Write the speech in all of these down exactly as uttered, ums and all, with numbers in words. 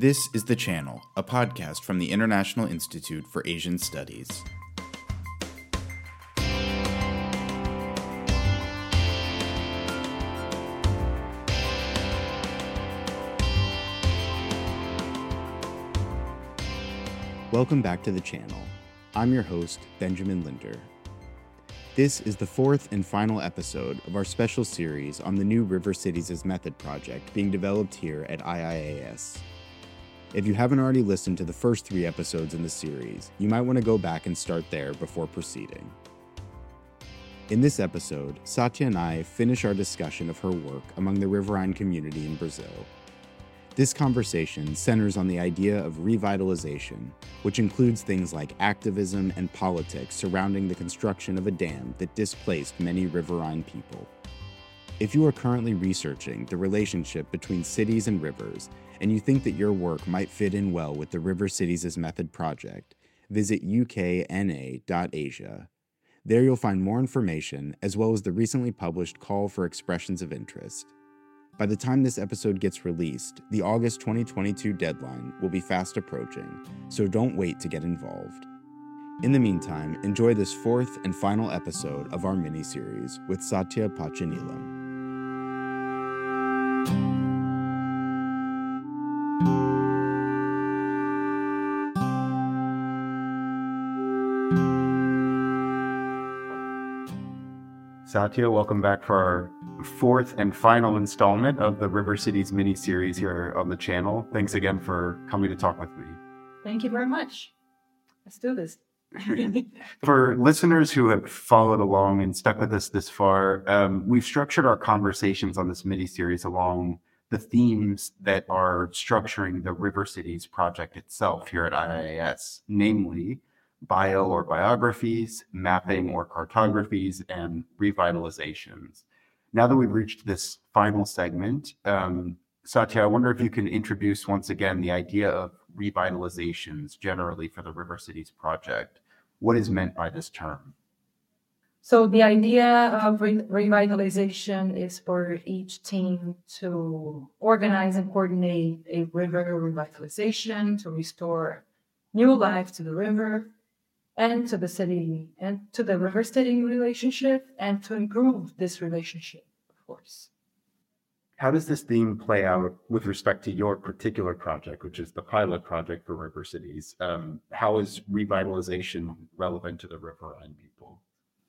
This is The Channel, a podcast from the International Institute for Asian Studies. Welcome back to The Channel. I'm your host, Benjamin Linder. This is the fourth and final episode of our special series on the new River Cities as Method project being developed here at I I A S. If you haven't already listened to the first three episodes in the series, you might want to go back and start there before proceeding. In this episode, Satya and I finish our discussion of her work among the Riverine community in Brazil. This conversation centers on the idea of revitalization, which includes things like activism and politics surrounding the construction of a dam that displaced many Riverine people. If you are currently researching the relationship between cities and rivers, and you think that your work might fit in well with the River Cities as Method project, visit u k n a dot asia. There you'll find more information, as well as the recently published call for expressions of interest. By the time this episode gets released, the August twenty twenty-two deadline will be fast approaching, so don't wait to get involved. In the meantime, enjoy this fourth and final episode of our mini-series with Satya Patchineelam. Satya, welcome back for our fourth and final installment of the River Cities mini-series here on the channel. Thanks again for coming to talk with me. Thank you very much. Let's do this. For listeners who have followed along and stuck with us this far, um, we've structured our conversations on this mini-series along the themes that are structuring the River Cities project itself here at I I A S, namely bio or biographies, mapping or cartographies, and revitalizations. Now that we've reached this final segment, um, Satya, I wonder if you can introduce once again the idea of revitalizations generally for the River Cities project. What is meant by this term? So the idea of re- revitalization is for each team to organize and coordinate a river revitalization to restore new life to the river, and to the city, and to the river-city relationship, and to improve this relationship, of course. How does this theme play out with respect to your particular project, which is the pilot project for River Cities? Um, how is revitalization relevant to the riverine people?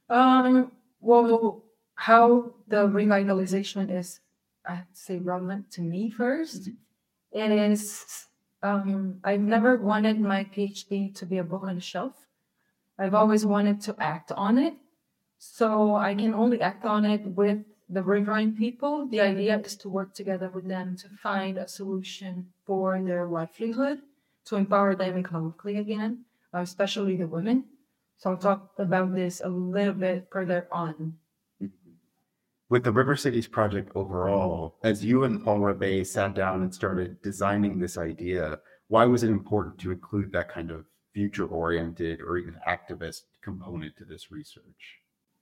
Um, well, how the revitalization is, I'd say, relevant to me first. It is... Um, I've never wanted my PhD to be a book on the shelf. I've always wanted to act on it. So I can only act on it with the riverine people. The idea is to work together with them to find a solution for their livelihood, to empower them economically again, especially the women. So I'll talk about this a little bit further on. With the River Cities project overall, as you and Paul Bay sat down and started designing this idea, why was it important to include that kind of future-oriented or even activist component to this research?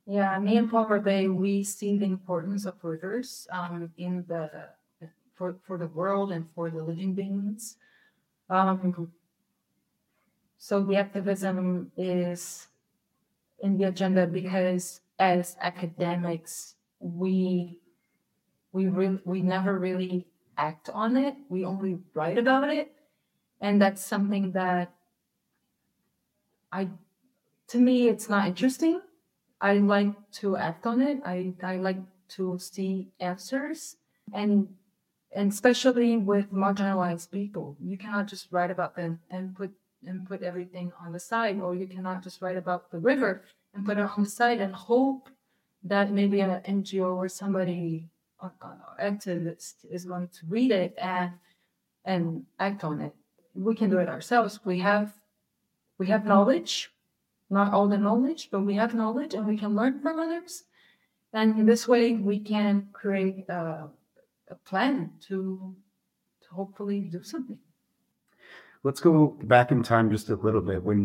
Yeah, me and Paul Bay, we see the importance of rivers um, in the for for the world and for the living beings. Um, so the activism is in the agenda because as academics, we we re- we never really act on it. We only write about it, and that's something that I to me it's not interesting. I like to act on it. I, I like to see answers, and and especially with marginalized people, you cannot just write about them and put and put everything on the side, or you cannot just write about the river and put it on the side and hope that maybe an N G O or somebody uh, activist is going to read it and and act on it. We can do it ourselves. We have we have knowledge, not all the knowledge, but we have knowledge and we can learn from others. And in this way, we can create a, a plan to to hopefully do something. Let's go back in time just a little bit. When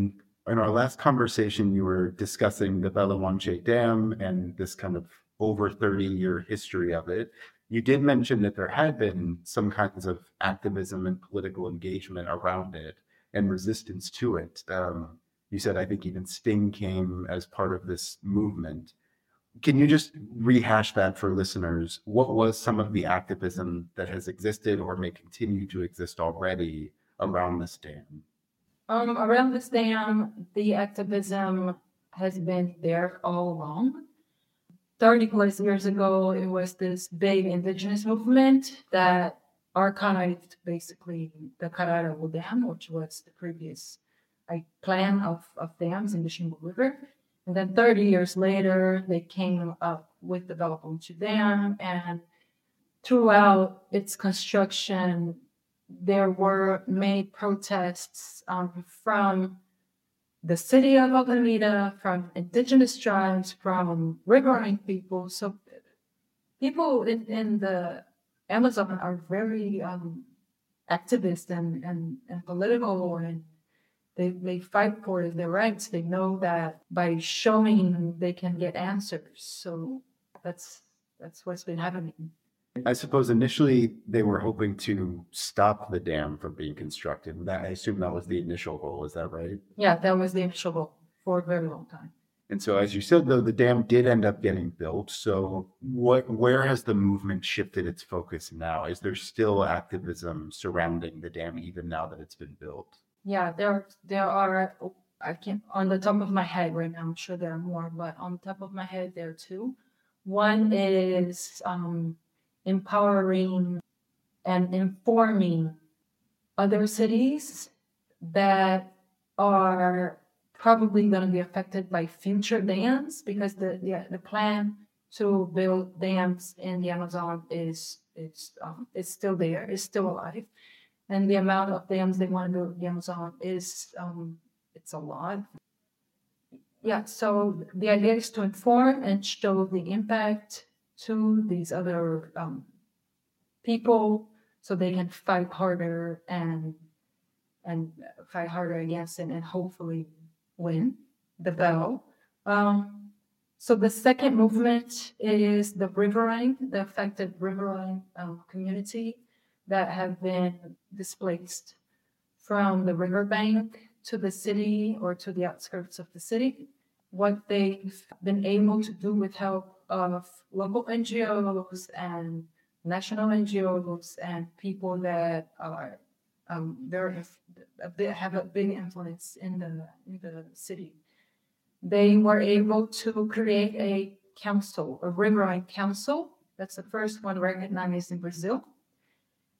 in our last conversation, you were discussing the Belo Monte Dam and this kind of over thirty-year history of it. You did mention that there had been some kinds of activism and political engagement around it and resistance to it. Um, you said, I think even Sting came as part of this movement. Can you just rehash that for listeners? What was some of the activism that has existed or may continue to exist already around this dam? Um, around this dam, the activism has been there all along. thirty plus years ago, it was this big indigenous movement that archived basically the Karara Dam, which was the previous like, plan of, of dams in the Xingu River. And then thirty years later, they came up with the Belo Monte Dam. And throughout its construction, there were made protests um, from the city of Altamira, from indigenous tribes, from riverine people. So people in, in the Amazon are very um, activist and, and, and political, and they, they fight for their rights. They know that by showing they can get answers. So that's that's what's been happening. I suppose initially they were hoping to stop the dam from being constructed. That, I assume that was the initial goal. Is that right? Yeah, that was the initial goal for a very long time. And so, as you said, though, the dam did end up getting built. So what, where has the movement shifted its focus now? Is there still activism surrounding the dam even now that it's been built? Yeah, there, there are, I can't, on the top of my head right now, I'm sure there are more, but on the top of my head, there are two. One is... Um, empowering and informing other cities that are probably going to be affected by future dams, because the, the, the plan to build dams in the Amazon is it's um, it's still there, it's still alive, and the amount of dams they want to build in the Amazon is um, it's a lot. Yeah, so the idea is to inform and show the impact to these other um, people, so they can fight harder and and fight harder against it, and hopefully win the battle. Um, so the second movement is the riverine, the affected riverine um, community that have been displaced from the riverbank to the city or to the outskirts of the city. What they've been able to do with help of local N G Os and national N G Os and people that are um, very they have a big influence in the in the city. They were able to create a council, a riverine council. That's the first one recognized in Brazil.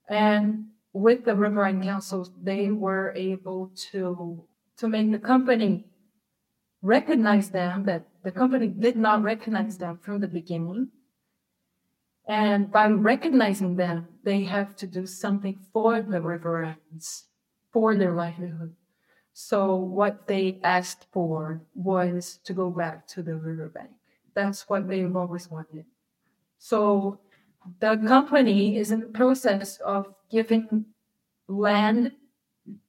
And with the riverine councils, they were able to to make the company recognize them, that the company did not recognize them from the beginning. And by recognizing them, they have to do something for the riverines, for their livelihood. So what they asked for was to go back to the riverbank. That's what they've always wanted. So the company is in the process of giving land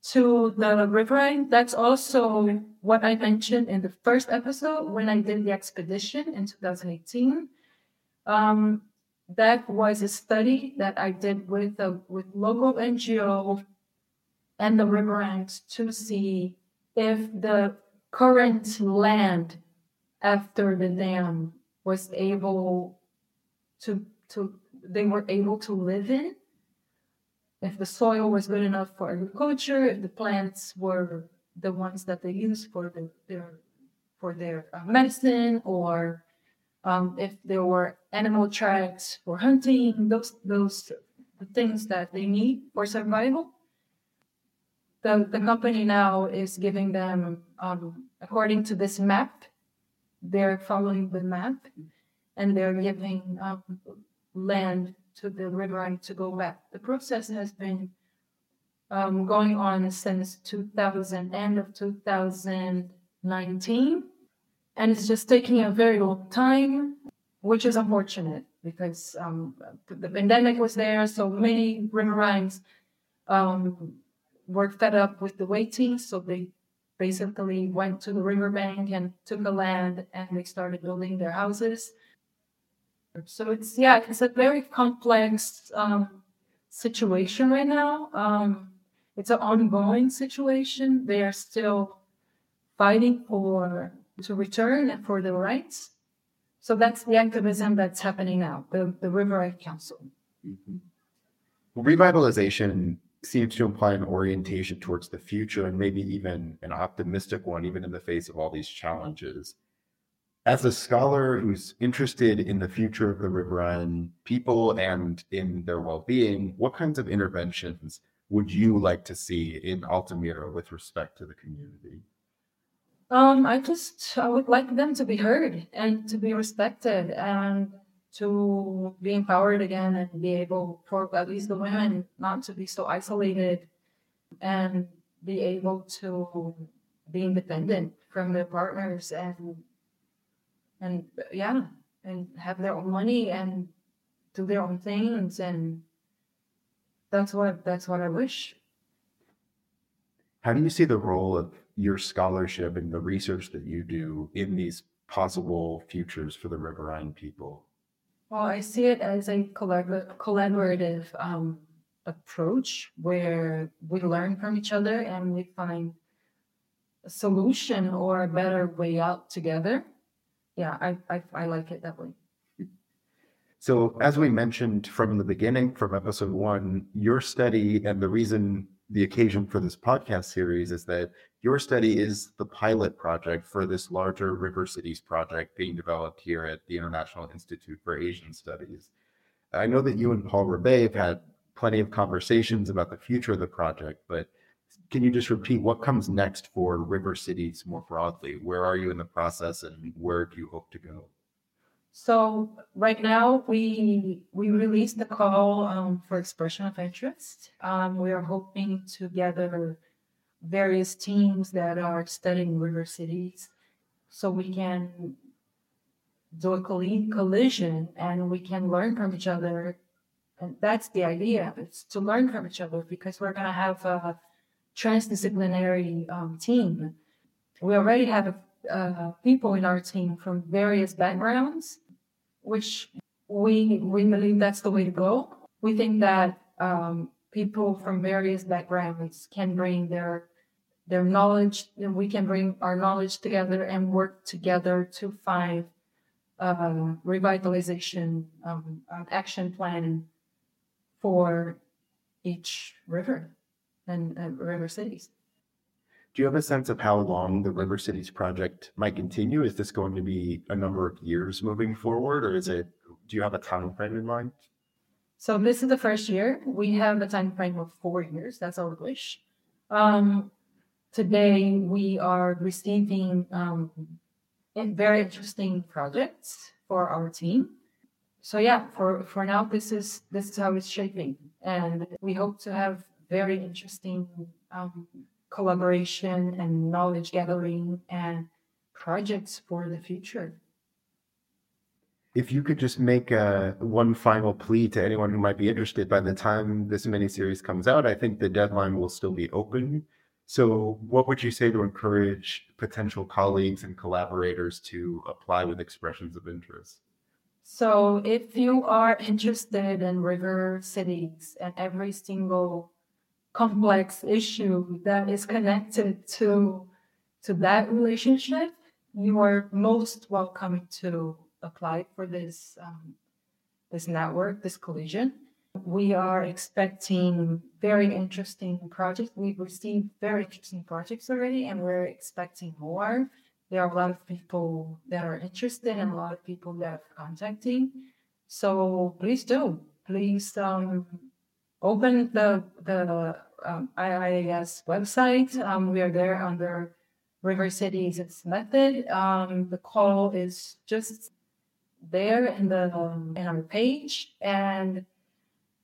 to the riverine. That's also what I mentioned in the first episode when I did the expedition in two thousand eighteen. Um, that was a study that I did with a with local N G O and the riverines to see if the current land after the dam was able to to they were able to live in. If the soil was good enough for agriculture, if the plants were the ones that they used for the, their for their medicine, or um, if there were animal tracks for hunting, those those the things that they need for survival. The the company now is giving them um, according to this map. They're following the map, and they're giving um, land to the riverine to go back. The process has been um, going on since two thousand, end of two thousand nineteen, and it's just taking a very long time, which is unfortunate because um, the pandemic was there, so many riverines um, were fed up with the waiting, so they basically went to the riverbank and took the land, and they started building their houses. So it's, yeah, it's a very complex um, situation right now. Um, it's an ongoing situation. They are still fighting for to return and for their rights. So that's the activism that's happening now, the, the Riverine Council. Mm-hmm. Well, revitalization seems to imply an orientation towards the future and maybe even an optimistic one, even in the face of all these challenges. As a scholar who's interested in the future of the Riverine people and in their well-being, what kinds of interventions would you like to see in Altamira with respect to the community? Um, I just, I would like them to be heard and to be respected and to be empowered again and be able, for at least the women, not to be so isolated and be able to be independent from their partners and, and yeah, and have their own money and do their own things. And that's what, that's what I wish. How do you see the role of your scholarship and the research that you do in these possible futures for the Riverine people? Well, I see it as a collabor- collaborative um, approach where we learn from each other and we find a solution or a better way out together. Yeah, I, I, I like it that way. So as we mentioned from the beginning, from episode one, your study and the reason, the occasion for this podcast series is that your study is the pilot project for this larger River Cities project being developed here at the International Institute for Asian Studies. I know that you and Paul Bay have had plenty of conversations about the future of the project, but can you just repeat what comes next for River Cities more broadly? Where are you in the process and where do you hope to go? So right now we we released the call um, for expression of interest. Um, we are hoping to gather various teams that are studying river cities so we can do a collision and we can learn from each other. And that's the idea, it's to learn from each other because we're going to have a transdisciplinary um, team. We already have a, uh, people in our team from various backgrounds, which we we believe that's the way to go. We think that um, people from various backgrounds can bring their their knowledge, and we can bring our knowledge together and work together to find um, revitalization um, an action plan for each river and uh, river cities. Do you have a sense of how long the River Cities project might continue? Is this going to be a number of years moving forward, or is it? Do you have a time frame in mind? So this is the first year. We have a time frame of four years. That's our wish. Um, today we are receiving um, very interesting projects for our team. So yeah, for, for now this is this is how it's shaping, and we hope to have very interesting Um, collaboration and knowledge gathering and projects for the future. If you could just make a, one final plea to anyone who might be interested, by the time this miniseries comes out, I think the deadline will still be open. So what would you say to encourage potential colleagues and collaborators to apply with expressions of interest? So if you are interested in river cities and every single complex issue that is connected to to that relationship, you are most welcome to apply for this um, this network, this collision. We are expecting very interesting projects. We've received very interesting projects already, and we're expecting more. There are a lot of people that are interested and a lot of people that are contacting. So please do. Please um, open the the um, I I A S website. Um, we are there under River Cities as Method. Um, the call is just there in the um, in our page. And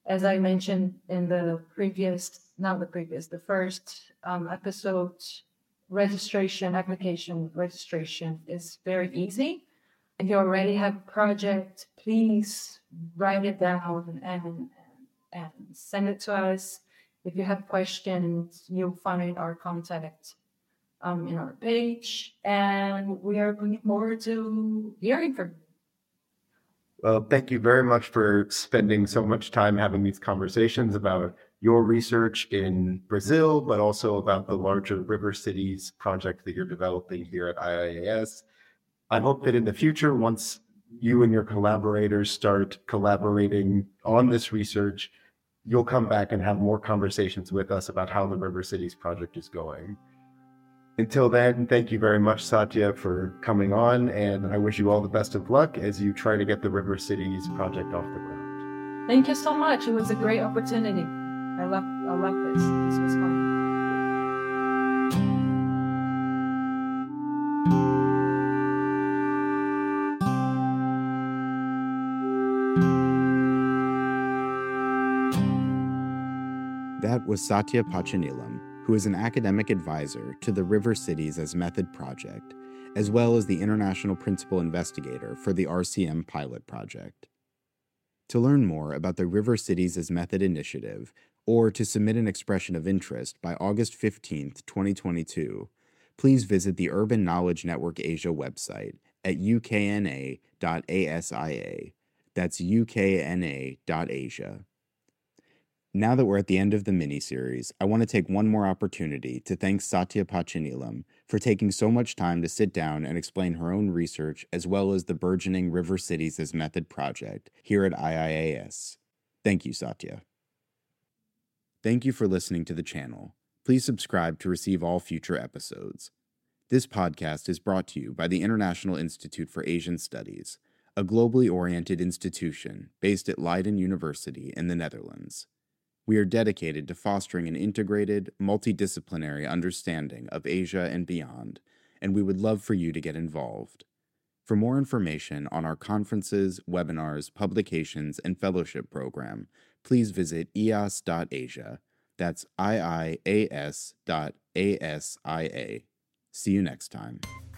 as I mentioned in the previous, not the previous, the first um, episode, registration application registration is very easy. If you already have a project, please write it down and. and send it to us. If you have questions, you'll find our contact um, in our page, and we are looking forward to hearing from you. Well, thank you very much for spending so much time having these conversations about your research in Brazil, but also about the larger River Cities project that you're developing here at I I A S. I hope that in the future, once you and your collaborators start collaborating on this research, you'll come back and have more conversations with us about how the River Cities project is going. Until then, thank you very much, Satya, for coming on, and I wish you all the best of luck as you try to get the River Cities project off the ground. Thank you so much. It was a great opportunity. I love, I love this. This was fun. That was Satya Patchineelam, who is an academic advisor to the River Cities as Method project, as well as the international principal investigator for the R C M pilot project. To learn more about the River Cities as Method initiative, or to submit an expression of interest by August fifteenth, twenty twenty-two, please visit the Urban Knowledge Network Asia website at u k n a dot a s i a. That's u k n a dot asia. Now that we're at the end of the mini-series, I want to take one more opportunity to thank Satya Patchineelam for taking so much time to sit down and explain her own research as well as the burgeoning River Cities as Method project here at I I A S. Thank you, Satya. Thank you for listening to the channel. Please subscribe to receive all future episodes. This podcast is brought to you by the International Institute for Asian Studies, a globally oriented institution based at Leiden University in the Netherlands. We are dedicated to fostering an integrated, multidisciplinary understanding of Asia and beyond, and we would love for you to get involved. For more information on our conferences, webinars, publications, and fellowship program, please visit i a s dot asia. That's I I A S dot A S I A. See you next time.